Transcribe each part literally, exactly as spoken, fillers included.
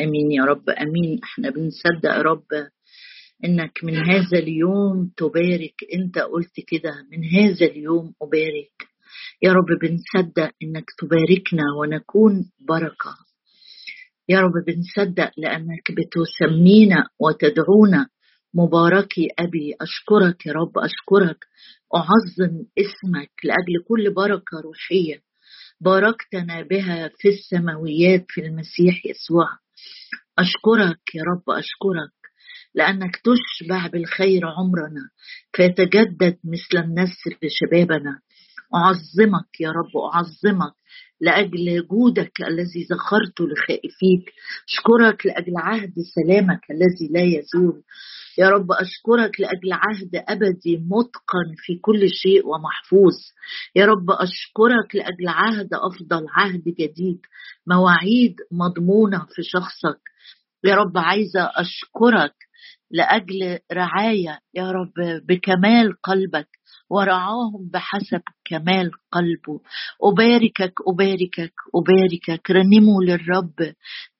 امين يا رب، امين. احنا بنصدق يا رب انك من هذا اليوم تبارك، انت قلت كده من هذا اليوم ابارك يا رب. بنصدق انك تباركنا ونكون بركة يا رب، بنصدق لانك بتسمينا وتدعونا مباركي ابي. اشكرك يا رب، اشكرك، اعظم اسمك لاجل كل بركة روحية باركتنا بها في السماويات في المسيح يسوع. أشكرك يا رب، أشكرك لأنك تشبع بالخير عمرنا فيتجدد مثل النسر شبابنا. أعظمك يا رب، أعظمك لأجل جودك الذي ذخرته لخائفيك. أشكرك لأجل عهد سلامك الذي لا يزول يا رب، أشكرك لأجل عهد أبدي متقن في كل شيء ومحفوظ يا رب. أشكرك لأجل عهد أفضل، عهد جديد، مواعيد مضمونة في شخصك يا رب. عايزة أشكرك لأجل رعاية يا رب بكمال قلبك، ورعاهم بحسب كمال قلبه. أباركك أباركك أباركك. رنموا للرب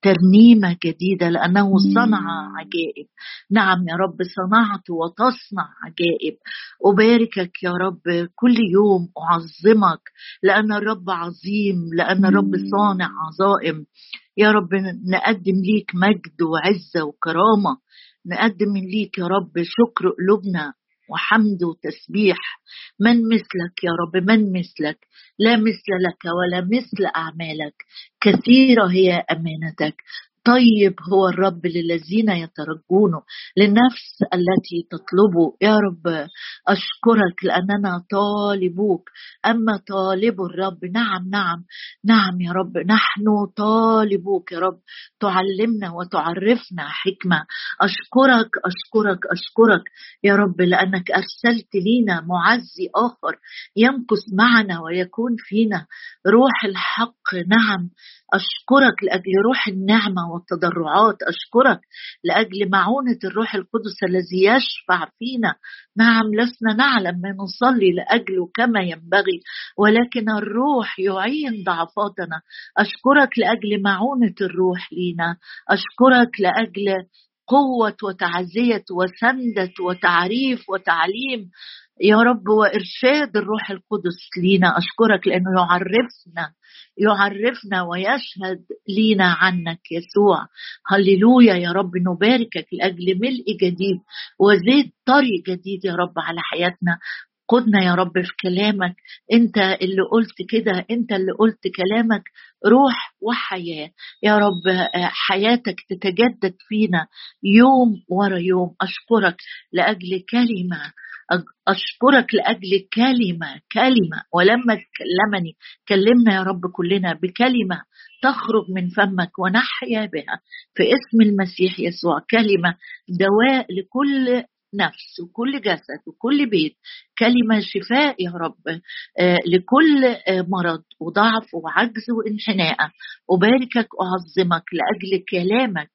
ترنيمة جديدة لأنه صنع عجائب. نعم يا رب، صنعت وتصنع عجائب. أباركك يا رب كل يوم، أعظمك لأن الرب عظيم، لأن الرب صانع عظائم يا رب. نقدم ليك مجد وعزة وكرامة، نقدم ليك يا رب شكر قلوبنا وحمد وتسبيح. من مثلك يا رب، من مثلك؟ لا مثل لك ولا مثل أعمالك، كثيرة هي أمانتك. طيب هو الرب للذين يترجونه، للنفس التي تطلبه يا رب. أشكرك لأننا طالبوك، أما طالب الرب. نعم نعم نعم يا رب، نحن طالبوك يا رب، تعلمنا وتعرفنا حكمة. أشكرك أشكرك أشكرك يا رب لأنك أرسلت لينا معزي آخر يمكث معنا ويكون فينا، روح الحق. نعم، أشكرك لأجل روح النعمة والتضرعات. أشكرك لأجل معونة الروح القدس الذي يشفع فينا. نعم، لسنا نعلم ما نصلي لأجله كما ينبغي، ولكن الروح يعين ضعفاتنا. أشكرك لأجل معونة الروح لينا. أشكرك لأجل قوة وتعزية وسندة وتعريف وتعليم يا رب، وإرشاد الروح القدس لينا. أشكرك لأنه يعرفنا يعرفنا ويشهد لينا عنك يسوع. هللويا يا رب، نباركك لأجل ملء جديد وزيت طريق جديد يا رب على حياتنا. قدنا يا رب في كلامك، انت اللي قلت كده، انت اللي قلت كلامك روح وحياة يا رب. حياتك تتجدد فينا يوم ورا يوم. أشكرك لأجل كلمة، أشكرك لأجل كلمة كلمة ولما تكلمني كلمنا يا رب كلنا بكلمة تخرج من فمك ونحيا بها في اسم المسيح يسوع. كلمة دواء لكل نفس وكل جسد وكل بيت، كلمة شفاء يا رب آه لكل آه مرض وضعف وعجز وانحناء. أباركك أعظمك لأجل كلامك،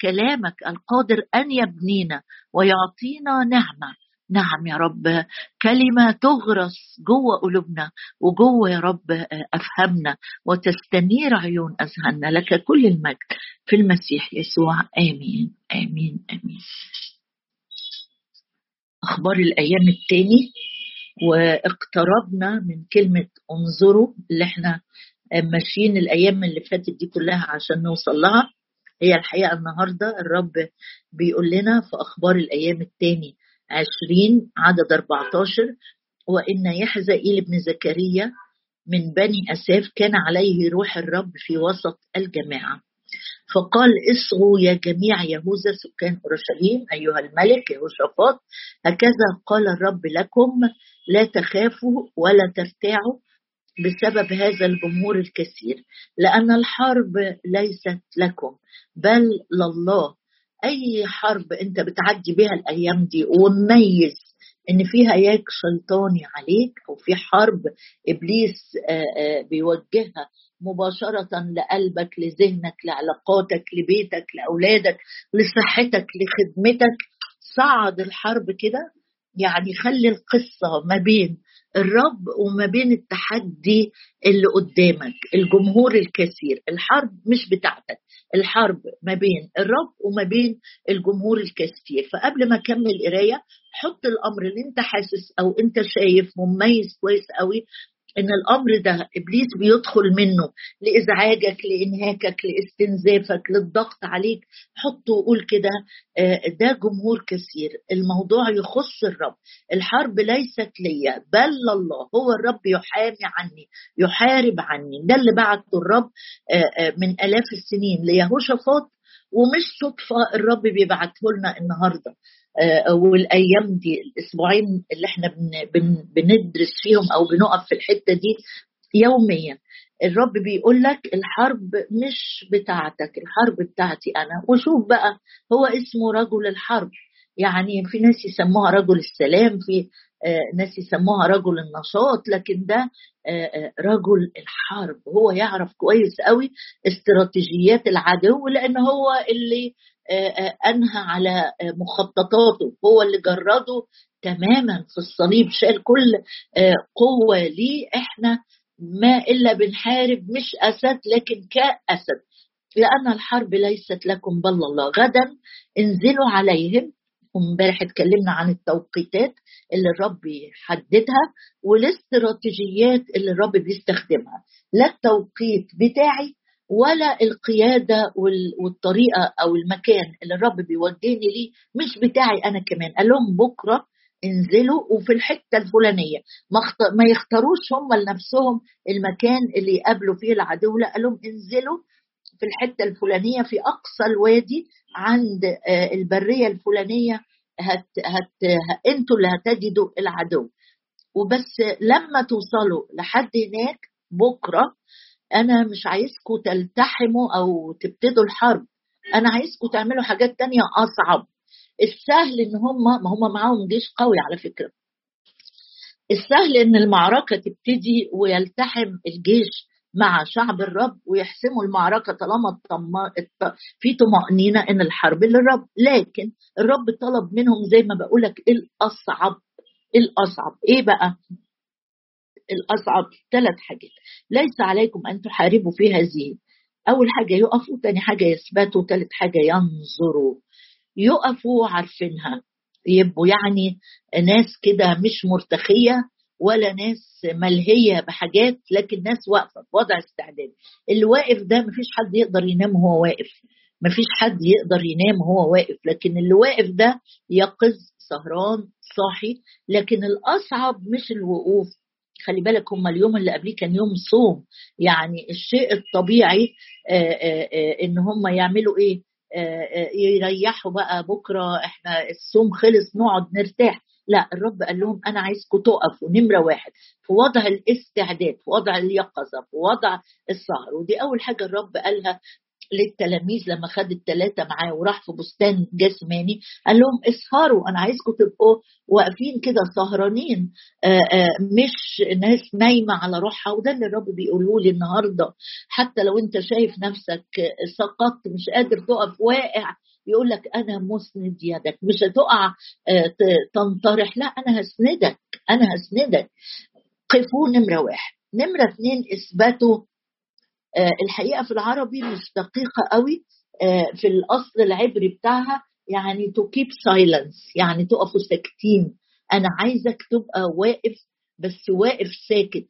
كلامك القادر أن يبنينا ويعطينا نعمة. نعم يا رب، كلمة تغرس جوه قلوبنا وجوه يا رب أفهمنا وتستنير عيون أذهاننا. لك كل المجد في المسيح يسوع، آمين آمين آمين. أخبار الأيام التاني، واقتربنا من كلمة انظروا اللي احنا ماشيين الأيام اللي فاتت دي كلها عشان نوصل لها. هي الحقيقة النهاردة الرب بيقول لنا في أخبار الأيام التاني عشرين عدد أربعتاشر: وإن يحزئيل ابن زكريا من بني أساف كان عليه روح الرب في وسط الجماعة، فقال: اصغوا يا جميع يهوذا سكان أورشليم، أيها الملك يهوشافاط، هكذا قال الرب لكم: لا تخافوا ولا ترتعوا بسبب هذا الجمهور الكثير، لأن الحرب ليست لكم بل لله. أي حرب أنت بتعدي بها الأيام دي ومميز إن في هياك شيطاني عليك أو في حرب إبليس بيوجهها مباشرة لقلبك، لذهنك، لعلاقاتك، لبيتك، لأولادك، لصحتك، لخدمتك، صعد الحرب كده. يعني خلي القصة ما بين الرب وما بين التحدي اللي قدامك، الجمهور الكثير. الحرب مش بتاعتك، الحرب ما بين الرب وما بين الجمهور الكثير. فقبل ما اكمل قرايه حط الامر اللي انت حاسس او انت شايف مميز كويس قوي ان الامر ده ابليس بيدخل منه لازعاجك، لانهاكك، لاستنزافك، للضغط عليك. حطه وقول كده ده جمهور كثير، الموضوع يخص الرب، الحرب ليست ليا بل الله، هو الرب يحامي عني يحارب عني. ده اللي بعته الرب من الاف السنين ليهوشافاط، ومش صدفه الرب بيبعته لنا النهارده والايام دي. الاسبوعين اللي احنا بندرس فيهم او بنقف في الحته دي يوميا الرب بيقول لك الحرب مش بتاعتك، الحرب بتاعتي انا. وشوف بقى هو اسمه رجل الحرب، يعني في ناس يسموها رجل السلام، في ناس يسموها رجل النشاط، لكن ده رجل الحرب. هو يعرف كويس قوي استراتيجيات العدو، لان هو اللي أنهى على مخططاته، هو اللي جرده تماما في الصليب، شال كل قوة ليه. احنا ما إلا بنحارب مش أسد لكن كأسد، لأن الحرب ليست لكم بل الله. غدا انزلوا عليهم. امبارح اتكلمنا عن التوقيتات اللي الرب يحددها والاستراتيجيات اللي الرب بيستخدمها، لا التوقيت بتاعي ولا القيادة والطريقة أو المكان اللي الرب بيوجهني ليه مش بتاعي أنا. كمان قال لهم بكرة انزلوا وفي الحتة الفلانية، ما يختاروش هم لنفسهم المكان اللي يقابلوا فيه العدو، لا قال لهم انزلوا في الحتة الفلانية في أقصى الوادي عند البرية الفلانية، هت هت انتوا اللي هتجدوا العدو، وبس لما توصلوا لحد هناك بكرة أنا مش عايزكوا تلتحموا أو تبتدوا الحرب، أنا عايزكوا تعملوا حاجات تانية أصعب. السهل إن هم ما هم معاهم جيش قوي على فكرة، السهل إن المعركة تبتدي ويلتحم الجيش مع شعب الرب ويحسموا المعركة طالما في طمأنينة إن الحرب للرب. لكن الرب طلب منهم زي ما بقولك الأصعب. الأصعب إيه بقى؟ الأصعب ثلاث حاجات ليس عليكم أن تحاربوا في هذه. أول حاجة يقفوا، تاني حاجة يثبتوا، ثالث حاجة ينظروا. يقفوا عارفينها، يبقوا يعني ناس كده مش مرتخية ولا ناس ملهية بحاجات، لكن ناس واقفة بوضع استعداد. اللي واقف ده مفيش حد يقدر ينام هو واقف، مفيش حد يقدر ينام هو واقف، لكن اللي واقف ده يقظ سهران صاحي. لكن الأصعب مش الوقوف، خلي بالك هم اليوم اللي قبليه كان يوم صوم، يعني الشيء الطبيعي آآ آآ ان هم يعملوا ايه، يريحوا بقى بكرة احنا الصوم خلص نقعد نرتاح. لا، الرب قال لهم انا عايزكم تقفوا نمرة واحد في وضع الاستعداد، في وضع اليقظة، في وضع السهر. ودي اول حاجة الرب قالها للتلاميذ لما خد الثلاثة معاه وراح في بستان جسماني، قال لهم اسهروا، أنا عايزكم تبقوا واقفين كده سهرانين، مش ناس نايمة على روحها. وده اللي الرب بيقوله لي النهاردة، حتى لو أنت شايف نفسك سقطت مش قادر تقف واقع، يقولك أنا مسند يدك، مش هتقع تنطرح، لا أنا هسندك أنا هسندك. قفوا نمرة واحد. نمرة اثنين اثبتوا. الحقيقة في العربي مش دقيقة قوي في الأصل العبري بتاعها، يعني to keep silence، يعني تقفوا ساكتين. أنا عايزك تبقى واقف بس واقف ساكت.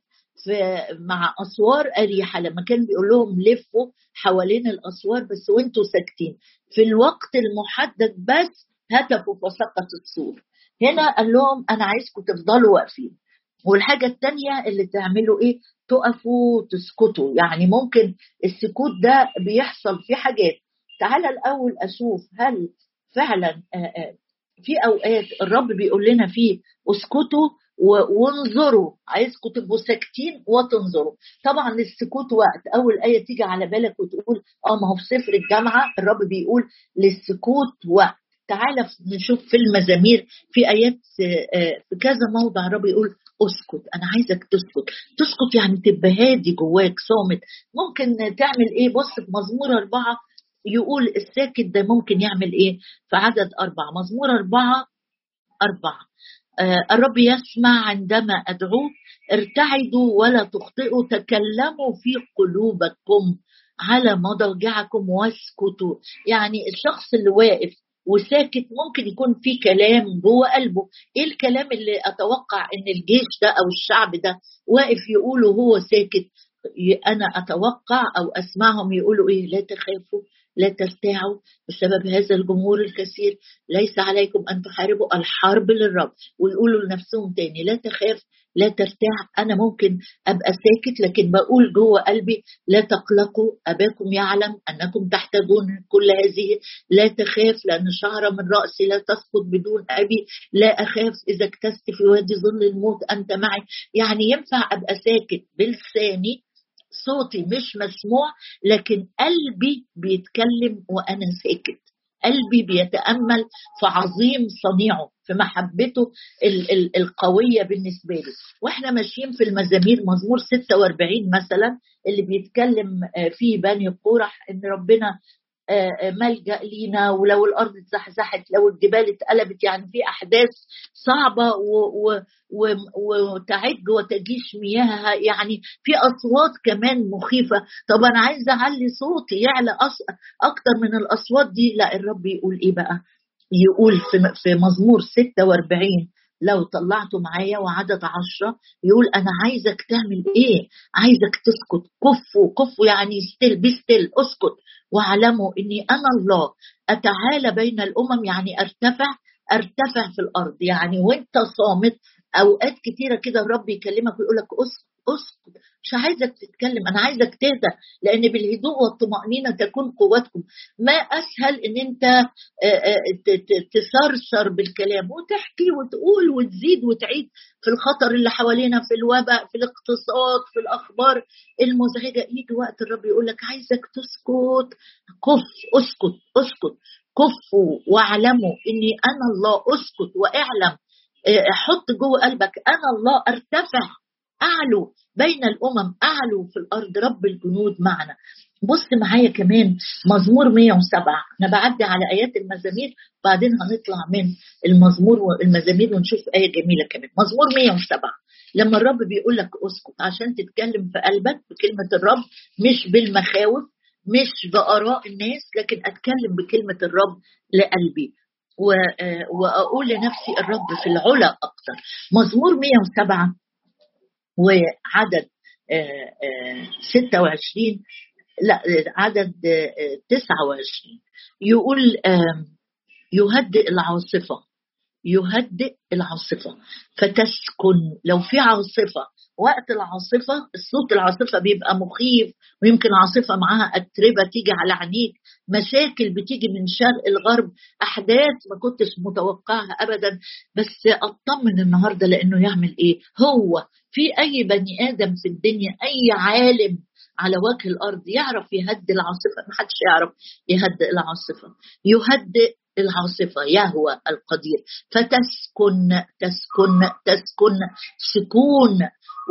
مع أسوار أريحة لما كان بيقول لهم لفوا حوالين الأسوار بس وانتوا ساكتين في الوقت المحدد، بس هتفوا فسقط السور. هنا قال لهم أنا عايزكم تفضلوا واقفين. والحاجة التانية اللي تعملوا ايه، تقفوا تسكتوا. يعني ممكن السكوت ده بيحصل في حاجات، تعال الأول أشوف هل فعلا في أوقات الرب بيقول لنا فيه اسكتوا وانظروا، عايزكم تبقوا ساكتين وتنظروا. طبعا للسكوت وقت، أول آية تيجي على بالك وتقول اه ما هو في سفر الجامعة الرب بيقول للسكوت وقت. تعال نشوف في المزامير في آيات في كذا موضع الرب يقول اسكت، انا عايزك تسكت. تسكت يعني تبقى هادي جواك صامت. ممكن تعمل ايه، بص في مزمور اربعة يقول الساكت ده ممكن يعمل ايه في عدد اربعة، مزمور اربعة اربعة آه الرب يسمع عندما ادعوه، ارتعدوا ولا تخطئوا، تكلموا في قلوبكم على مضاجعكم واسكتوا. يعني الشخص اللي واقف وساكت ممكن يكون في كلام جوه قلبه. ايه الكلام اللي اتوقع ان الجيش ده او الشعب ده واقف يقوله هو ساكت؟ انا اتوقع او اسمعهم يقولوا ايه؟ لا تخافوا لا ترتاعوا بسبب هذا الجمهور الكثير، ليس عليكم ان تحاربوا، الحرب للرب. ويقولوا لنفسهم تاني لا تخاف لا ترتاع. انا ممكن ابقى ساكت لكن بقول جوه قلبي لا تقلقوا اباكم يعلم انكم تحتاجون كل هذه، لا تخاف لان شعره من راسي لا تسقط بدون ابي، لا اخاف اذا اكتست في وادي ظل الموت انت معي. يعني ينفع ابقى ساكت بلساني، صوتي مش مسموع، لكن قلبي بيتكلم وانا ساكت. قلبي بيتأمل في عظيم صنيعه، في محبته ال- ال- القوية بالنسبة لي. واحنا ماشيين في المزامير مزمور ستة وأربعين مثلا اللي بيتكلم فيه بني قرح ان ربنا ملجأ لينا، ولو الأرض اتزحزحت، لو الجبال اتقلبت. يعني في أحداث صعبة وتعج وتجيش مياهها. يعني في أصوات كمان مخيفة. طب أنا عايزة أعلي صوتي يعلى أكتر من الأصوات دي، لا الرب يقول إيه بقى؟ يقول في مزمور ستة وأربعين لو طلعتوا معايا وعدد عشرة، يقول أنا عايزك تعمل إيه؟ عايزك تسكت. كفوا كفوا يعني ستيل بستيل، أسكت واعلموا إني أنا الله أتعالى بين الأمم. يعني أرتفع أرتفع في الأرض. يعني وإنت صامت أوقات كتيرة كده الرب يكلمك ويقولك أسكت أسكت، مش عايزك تتكلم، أنا عايزك تهدى، لأن بالهدوء والطمأنينة تكون قوتكم. ما أسهل إن أنت تسرسر بالكلام وتحكي وتقول وتزيد وتعيد في الخطر اللي حوالينا، في الوباء، في الاقتصاد، في الأخبار المزعجة. يجي وقت الرب يقولك عايزك تسكت. كف، أسكت أسكت، كفوا واعلموا إني أنا الله. أسكت واعلم، حط جوه قلبك أنا الله أرتفع، أعلو بين الأمم، أعلو في الأرض، رب الجنود معنا. بص معايا كمان مزمور مية وسبعة. أنا بعدي على آيات المزامير بعدين هنطلع من المزمور والمزامير ونشوف آية جميلة كمان. مزمور مية وسبعة لما الرب بيقول لك أسكت، عشان تتكلم في قلبك بكلمة الرب، مش بالمخاوف مش بآراء الناس، لكن أتكلم بكلمة الرب لقلبي وأقول لنفسي الرب في العلا أكتر. مزمور مية وسبعة وعدد ستة وعشرين لا عدد تسعة وعشرين يقول يهدئ العاصفة، يهدئ العاصفة فتسكن. لو في عاصفة، وقت العاصفة الصوت العاصفة بيبقى مخيف، ويمكن عاصفة معها أتربة تيجي على عينيك، مشاكل بتيجي من شرق الغرب، أحداث ما كنتش متوقعها أبدا. بس أطمن النهاردة لأنه يعمل إيه؟ هو في أي بني آدم في الدنيا، أي عالم على وجه الأرض يعرف يهدئ العاصفة؟ ما حدش يعرف يهدئ العاصفة. يهدئ العاصفة يهوى القدير فتسكن، تسكن تسكن سكون،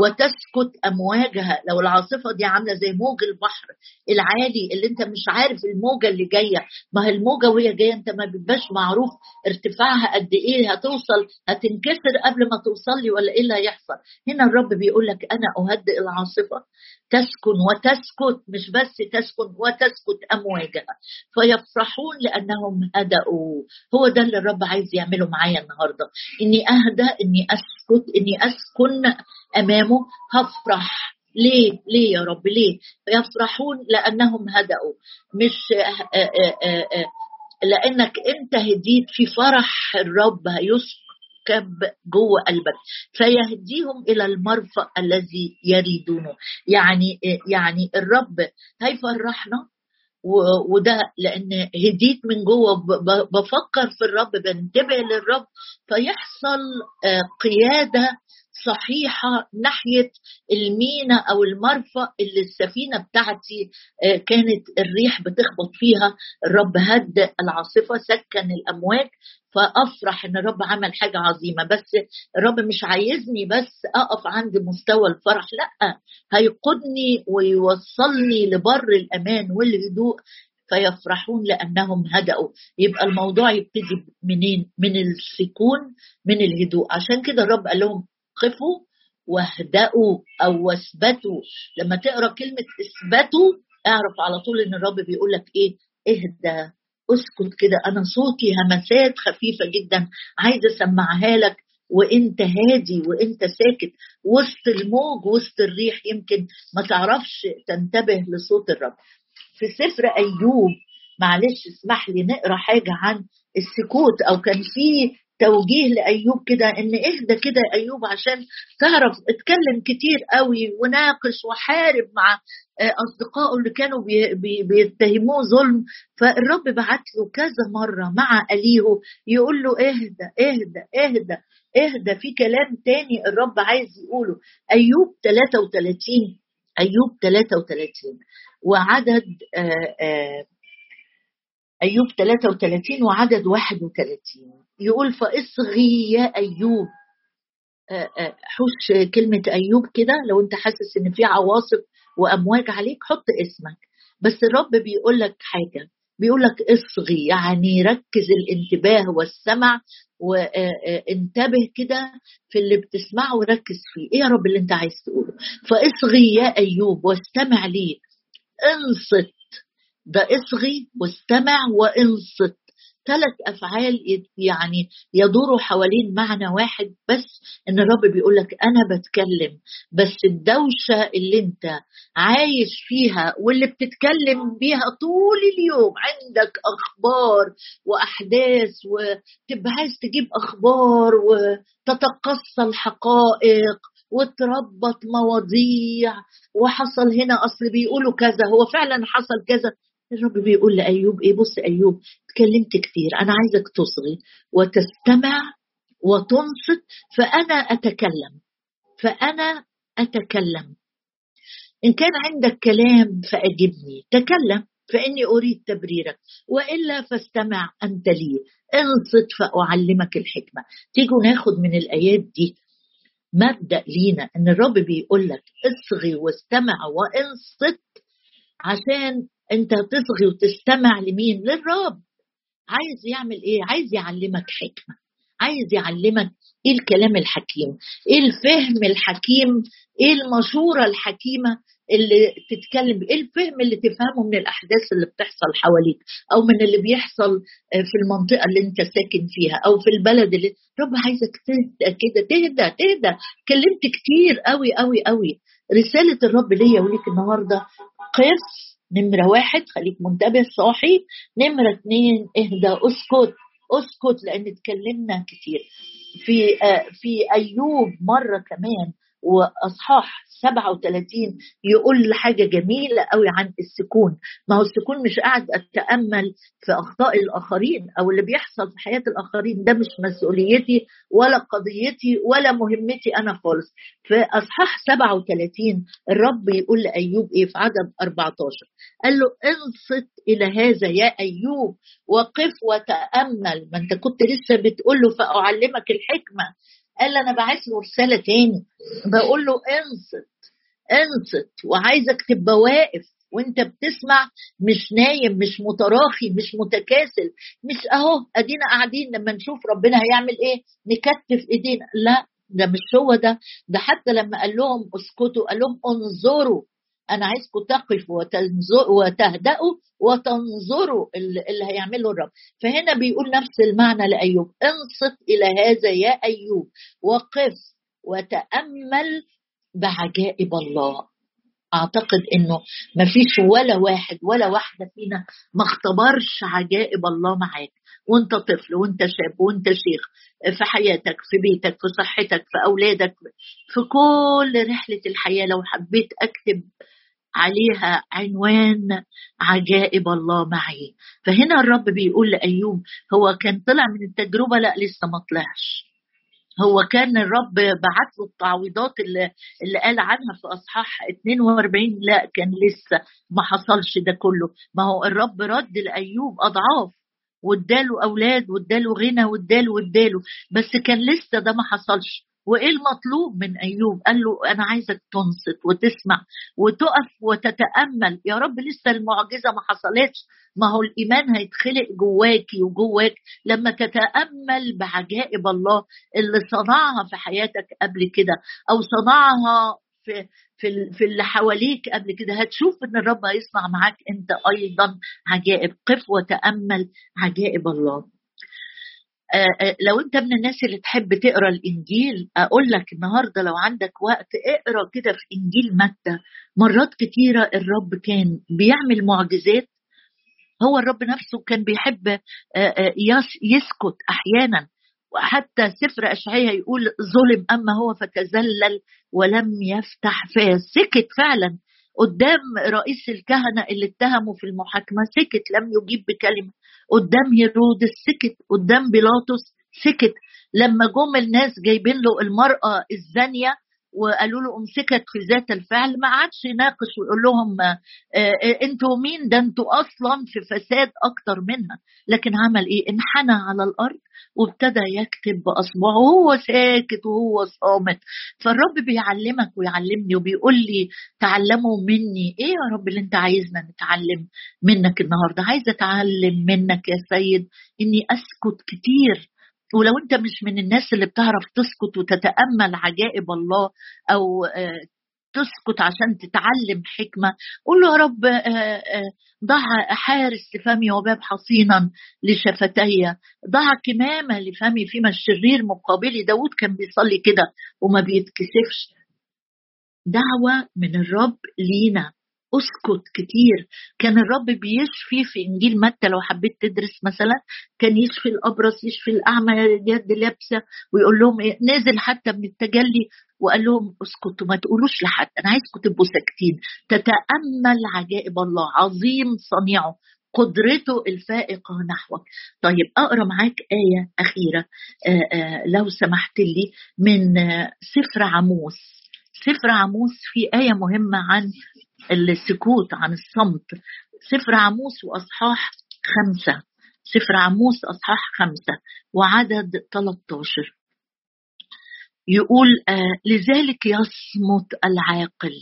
وتسكت أمواجها. لو العاصفة دي عاملة زي موج البحر العالي اللي انت مش عارف الموجة اللي جاية، ما هي الموجة وهي جاية انت ما بيبقاش معروف ارتفاعها قد ايه، هتوصل هتنكسر قبل ما توصل لي ولا ايه اللي هيحصل. هنا الرب بيقولك انا اهدئ العاصفة تسكن وتسكت، مش بس تسكن وتسكت أمواجها فيفرحون لأنهم هدأوا. هو ده اللي الرب عايز يعمله معايا النهاردة، إني أهدأ، إني أسكت، إني أسكن أمامه. هفرح ليه؟ ليه يا رب ليه؟ فيفرحون لأنهم هدأوا، مش آآ آآ آآ لأنك أنت هديت. في فرح الرب هيسكن كب جوه قلبك فيهديهم إلى المرفأ الذي يريدونه. يعني يعني الرب هيفرحنا، وده لأن هديت من جوه، بفكر في الرب، بنتبه للرب، فيحصل قيادة صحيحة ناحية المينا أو المرفأ اللي السفينة بتاعتي كانت الريح بتخبط فيها. الرب هدأ العاصفة، سكن الأمواج، فأفرح إن الرب عمل حاجة عظيمة. بس الرب مش عايزني بس أقف عند مستوى الفرح، لأ هيقودني ويوصلني لبر الأمان والهدوء. فيفرحون لأنهم هدأوا. يبقى الموضوع يبتدي منين؟ من السكون، من الهدوء. عشان كده الرب قال لهم قفوا واهدأوا أو اثبتوا. لما تقرأ كلمة اثبتوا اعرف على طول ان الرب بيقول لك ايه، اهدى اسكت كده، انا صوتي همسات خفيفه جدا عايزه اسمعها لك وانت هادي وانت ساكت وسط الموج وسط الريح، يمكن ما تعرفش تنتبه لصوت الرب. في سفر ايوب، معلش اسمح لي نقرا حاجه عن السكوت، او كان في توجيه لايوب كده ان اهدى كده ايوب عشان تعرف اتكلم كتير قوي وناقش وحارب مع اصدقائه اللي كانوا بيتهموه ظلم. فالرب بعت له كذا مره مع اليهو يقول له اهدى اهدى اهدى اهدى. في كلام تاني الرب عايز يقوله، ايوب ثلاثة وثلاثين ايوب ثلاثة وثلاثين وعدد آآ آآ أيوب ثلاثة وثلاثين وعدد واحد وثلاثين يقول فاصغي يا أيوب. حوش كلمة أيوب كده، لو أنت حاسس إن في عواصف وأمواج عليك حط اسمك، بس الرب بيقول لك حاجة، بيقول لك اصغي، يعني ركز الانتباه والسمع وانتبه كده في اللي بتسمعه وركز فيه. إيه يا رب اللي أنت عايز تقوله؟ فاصغي يا أيوب واستمع لي، انصت. ده اصغي واستمع وانصت، ثلاث أفعال يعني يدوروا حوالين معنى واحد بس، إن الرب بيقولك أنا بتكلم، بس الدوشة اللي أنت عايش فيها واللي بتتكلم بيها طول اليوم، عندك أخبار وأحداث وتبقى عايز تجيب أخبار وتتقصى الحقائق وتربط مواضيع وحصل هنا أصل بيقولوا كذا هو فعلا حصل كذا. الرب بيقول لأيوب إيه؟ بص أيوب تكلمت كتير، أنا عايزك تصغي وتستمع وتنصت، فأنا أتكلم فأنا أتكلم. إن كان عندك كلام فأجبني، تكلم فإني أريد تبريرك، وإلا فاستمع أنت لي، انصت فأعلمك الحكمة. تيجوا ناخد من الآيات دي مبدأ لينا، ان الرب بيقول لك اصغي واستمع وانصت، عشان انت تصغي وتستمع لمين؟ للرب. عايز يعمل ايه؟ عايز يعلمك حكمة، عايز يعلمك ايه الكلام الحكيم، ايه الفهم الحكيم، ايه المشورة الحكيمة اللي تتكلم، ايه الفهم اللي تفهمه من الاحداث اللي بتحصل حواليك، او من اللي بيحصل في المنطقه اللي انت ساكن فيها، او في البلد اللي رب عايزك تهدى كده، تهدى تهدى. اتكلمت كتير قوي قوي قوي. رساله الرب ليا وليك النهارده قس نمره واحد، خليك منتبه صاحي. نمره اتنين، اهدى اسكت اسكت، لان اتكلمنا كتير. في في ايوب مره كمان واصحاح سبعة وثلاثين يقول حاجه جميله قوي عن السكون. ما هو السكون مش قاعد اتامل في اخطاء الاخرين او اللي بيحصل في حياه الاخرين، ده مش مسؤوليتي ولا قضيتي ولا مهمتي انا خالص. في اصحاح سبعة وثلاثين الرب يقول لايوب ايه في عدد أربعتاشر؟ قال له انصت الى هذا يا ايوب وقف وتامل. ما انت كنت لسه بتقول له فاعلمك الحكمه، قال انا بعت له رساله تاني بقول له انصت انصت، وعايزك تبقى واقف وانت بتسمع، مش نايم مش متراخي مش متكاسل، مش اهو ادينا قاعدين لما نشوف ربنا هيعمل ايه نكتف ايدينا. لا، ده مش هو ده. ده حتى لما قال لهم اسكتوا قال لهم انظروا، انا عايزكم تقفوا وتهدأوا وتنظروا اللي هيعمله الرب. فهنا بيقول نفس المعنى لأيوب، انصت إلى هذا يا أيوب وقف وتأمل بعجائب الله. أعتقد إنه مفيش ولا واحد ولا واحدة فينا ما اختبرش عجائب الله معاك وانت طفل وانت شاب وانت شيخ، في حياتك في بيتك في صحتك في أولادك في كل رحلة الحياة. لو حبيت أكتب عليها عنوان عجائب الله معي. فهنا الرب بيقول لأيوب، هو كان طلع من التجربة؟ لا لسه ما طلعش. هو كان الرب بعت له التعويضات اللي, اللي قال عنها في أصحاح اتنين وأربعين؟ لا، كان لسه ما حصلش ده كله. ما هو الرب رد لأيوب أضعاف واداله أولاد واداله غنى واداله واداله، بس كان لسه ده ما حصلش. وإيه المطلوب من أيوب؟ قال له أنا عايزك تنصت وتسمع وتقف وتتأمل. يا رب لسه المعجزة ما حصلتش، ما هو الإيمان هيتخلق جواكي وجواك لما تتأمل بعجائب الله اللي صنعها في حياتك قبل كده، أو صنعها في في في اللي حواليك قبل كده، هتشوف ان الرب هيصنع معاك انت ايضا عجائب. قف وتأمل عجائب الله. لو انت من الناس اللي تحب تقرا الانجيل، اقول لك النهارده لو عندك وقت اقرا كده في انجيل متى. مرات كتيره الرب كان بيعمل معجزات، هو الرب نفسه كان بيحب يسكت احيانا. وحتى سفر اشعياء يقول ظلم اما هو فتذلل ولم يفتح فاه. سكت فعلا قدام رئيس الكهنة اللي اتهموا في المحاكمة، سكت لم يجيب بكلمة. قدام هيرودس سكت، قدام بيلاطس سكت. لما جم الناس جايبين له المرأة الزانية وقالوا له امسكت في ذات الفعل، ما عادش يناقش ويقول لهم انتوا مين، ده انتوا اصلا في فساد اكتر منها. لكن عمل ايه؟ انحنى على الارض وابتدى يكتب باصبعه، وهو ساكت وهو صامت. فالرب بيعلمك ويعلمني وبيقول لي تعلموا مني. ايه يا رب اللي انت عايزنا نتعلم منك النهارده؟ عايزه اتعلم منك يا سيد اني اسكت كتير. ولو انت مش من الناس اللي بتعرف تسكت وتتأمل عجائب الله، او تسكت عشان تتعلم حكمة، قول له يا رب ضع حارس لفمي وباب حصينا لشفتي، ضع كمامة لفمي فيما الشرير مقابلي. داود كان بيصلي كده وما بيتكسفش. دعوة من الرب لينا اسكت كتير. كان الرب بيشفي في انجيل متى، لو حبيت تدرس مثلا، كان يشفي الابرص، يشفي الاعمى، اليد لابسه، ويقول لهم ايه، نازل حتى من التجلي وقال لهم اسكتوا ما تقولوش لحد، انا عايزكم تبقوا ساكتين. تتامل عجائب الله، عظيم صنيعه، قدرته الفائقه نحوك. طيب اقرا معاك ايه اخيره آآ آآ لو سمحت لي من سفر عموس. سفر عموس في ايه مهمه عن السكوت، عن الصمت. سفر عموس وأصحاح خمسة، سفر عموس أصحاح خمسة وعدد ثلاثة عشر، يقول آه لذلك يصمت العاقل،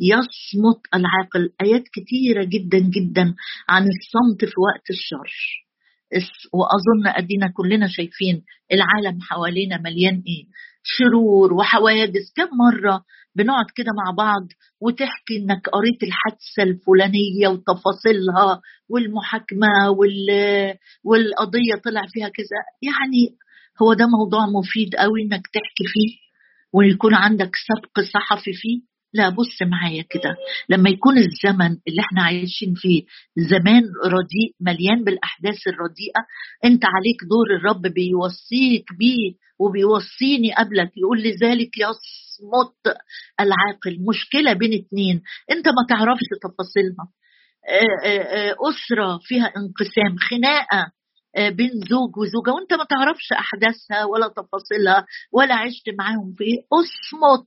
يصمت العاقل. آيات كتيرة جدا جدا عن الصمت في وقت الشر. وأظن أدينا كلنا شايفين العالم حوالينا مليان إيه، شرور وحوادث. كم مرة بنقعد كده مع بعض وتحكي انك قريت الحادثة الفلانية وتفاصيلها والمحاكمة وال... والقضية طلع فيها كذا. يعني هو ده موضوع مفيد قوي انك تحكي فيه ويكون عندك سبق صحفي فيه؟ لا، بص معايا كده، لما يكون الزمن اللي احنا عايشين فيه زمان رديء مليان بالاحداث الرديئه، انت عليك دور. الرب بيوصيك بيه وبيوصيني قبلك، يقول لذلك يصمت العاقل. مشكله بين اتنين انت ما تعرفش تفاصيلها، اسره فيها انقسام، خناقه بين زوج وزوجة وانت ما تعرفش احداثها ولا تفاصيلها ولا عشت معاهم في ايه، اصمت.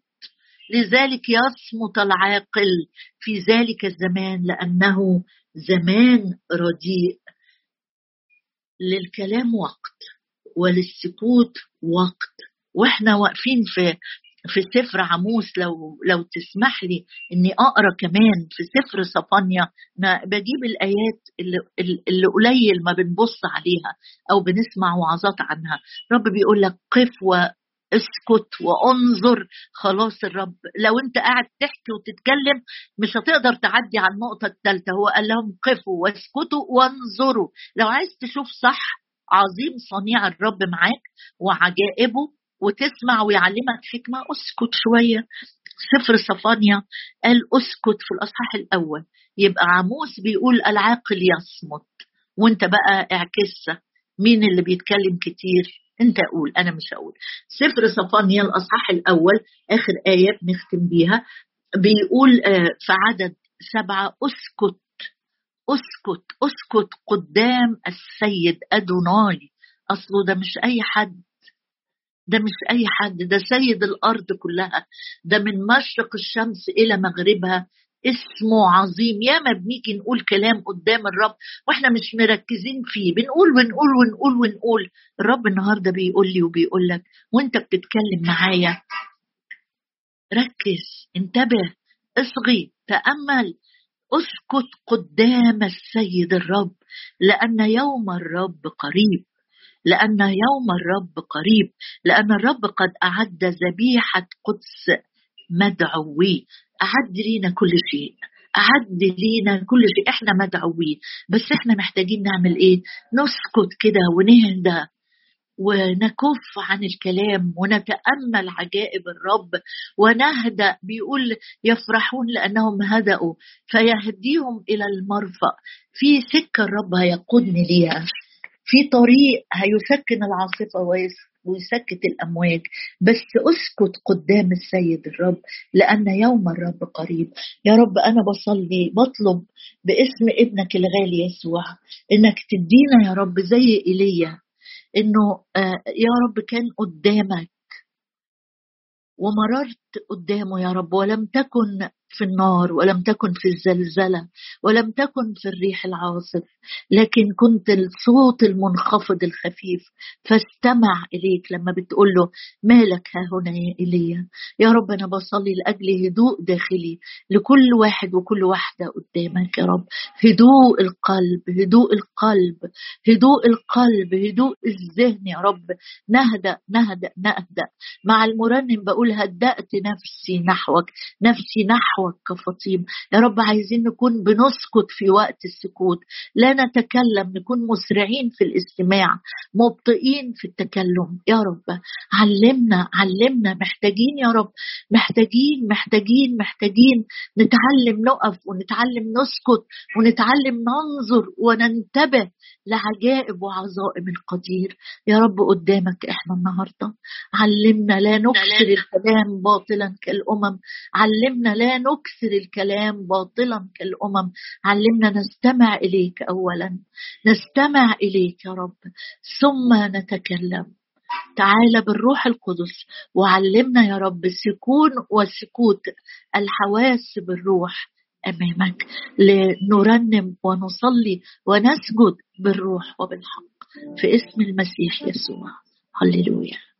لذلك يصمت العاقل في ذلك الزمان لأنه زمان رديء. للكلام وقت وللسكوت وقت. وإحنا واقفين في في سفر عموس، لو لو تسمح لي إني أقرأ كمان في سفر صفانيا. أنا بجيب الآيات اللي, اللي قليل ما بنبص عليها أو بنسمع وعظات عنها. رب بيقول لك قف و اسكت وانظر. خلاص الرب لو انت قاعد تحكي وتتكلم مش هتقدر تعدي على النقطة الثالثة. هو قال لهم قفوا واسكتوا وانظروا. لو عايز تشوف صح عظيم صنيع الرب معاك وعجائبه وتسمع ويعلمك حكمة، اسكت شوية. سفر صفانيا قال اسكت في الأصحاح الأول، يبقى عموس بيقول العاقل يصمت. وانت بقى اعكسها، مين اللي بيتكلم كتير؟ انت اقول انا مش اقول. سفر صفانيا الاصحاح الاول اخر ايه بنختم بيها، بيقول في عدد سبعة اسكت اسكت اسكت قدام السيد ادوناي. اصله ده مش اي حد، ده مش اي حد، ده سيد الارض كلها، ده من مشرق الشمس الى مغربها، اسمه عظيم. يا ما بنيجي نقول كلام قدام الرب واحنا مش مركزين فيه، بنقول ونقول ونقول ونقول. الرب النهارده بيقول لي وبيقول لك وانت بتتكلم معايا ركز، انتبه، اصغي، تأمل. اسكت قدام السيد الرب لأن يوم الرب قريب، لأن يوم الرب قريب، لأن الرب قد أعد ذبيحة قدس مدعوين. أعد لينا كل شيء، أعد لينا كل شيء، إحنا مدعوين. بس إحنا محتاجين نعمل إيه؟ نسكت كده ونهدى ونكف عن الكلام ونتأمل عجائب الرب ونهدأ. بيقول يفرحون لأنهم هدأوا فيهديهم إلى المرفأ. في سكة الرب هيقودني ليها، في طريق هيسكن العاصفة ويسكت الأمواج. بس أسكت قدام السيد الرب لأن يوم الرب قريب. يا رب أنا بصلي بطلب باسم ابنك الغالي يسوع إنك تدينا يا رب زي إيليا، إنه يا رب كان قدامك ومررت قدامه يا رب، ولم تكن في النار ولم تكن في الزلزلة ولم تكن في الريح العاصف، لكن كنت الصوت المنخفض الخفيف فاستمع إليك لما بتقوله مالك ها هنا يا إيليا. يا رب أنا بصلي لأجل هدوء داخلي لكل واحد وكل واحدة قدامك يا رب، هدوء القلب، هدوء القلب، هدوء القلب، هدوء الذهن يا رب. نهدأ نهدأ نهدأ مع المرنم بقول هدأت نفسي نحوك، نفسي نحوك كفطيم. يا رب عايزين نكون بنسكت في وقت السكوت، لا نتكلم، نكون مسرعين في الاستماع مبطئين في التكلم. يا رب علمنا علمنا، محتاجين يا رب، محتاجين محتاجين محتاجين نتعلم نقف ونتعلم نسكت ونتعلم ننظر وننتبه لعجائب وعظائم القدير. يا رب قدامك احنا النهارده، علمنا لا نكسر الكلام باطلا كالأمم، علمنا لا نكسر الكلام باطلا كالأمم، علمنا نستمع إليك أولا، نستمع إليك يا رب ثم نتكلم. تعال بالروح القدس وعلمنا يا رب سكون وسكوت الحواس بالروح أمامك، لنرنم ونصلي ونسجد بالروح وبالحق في اسم المسيح يسوع. هللويا.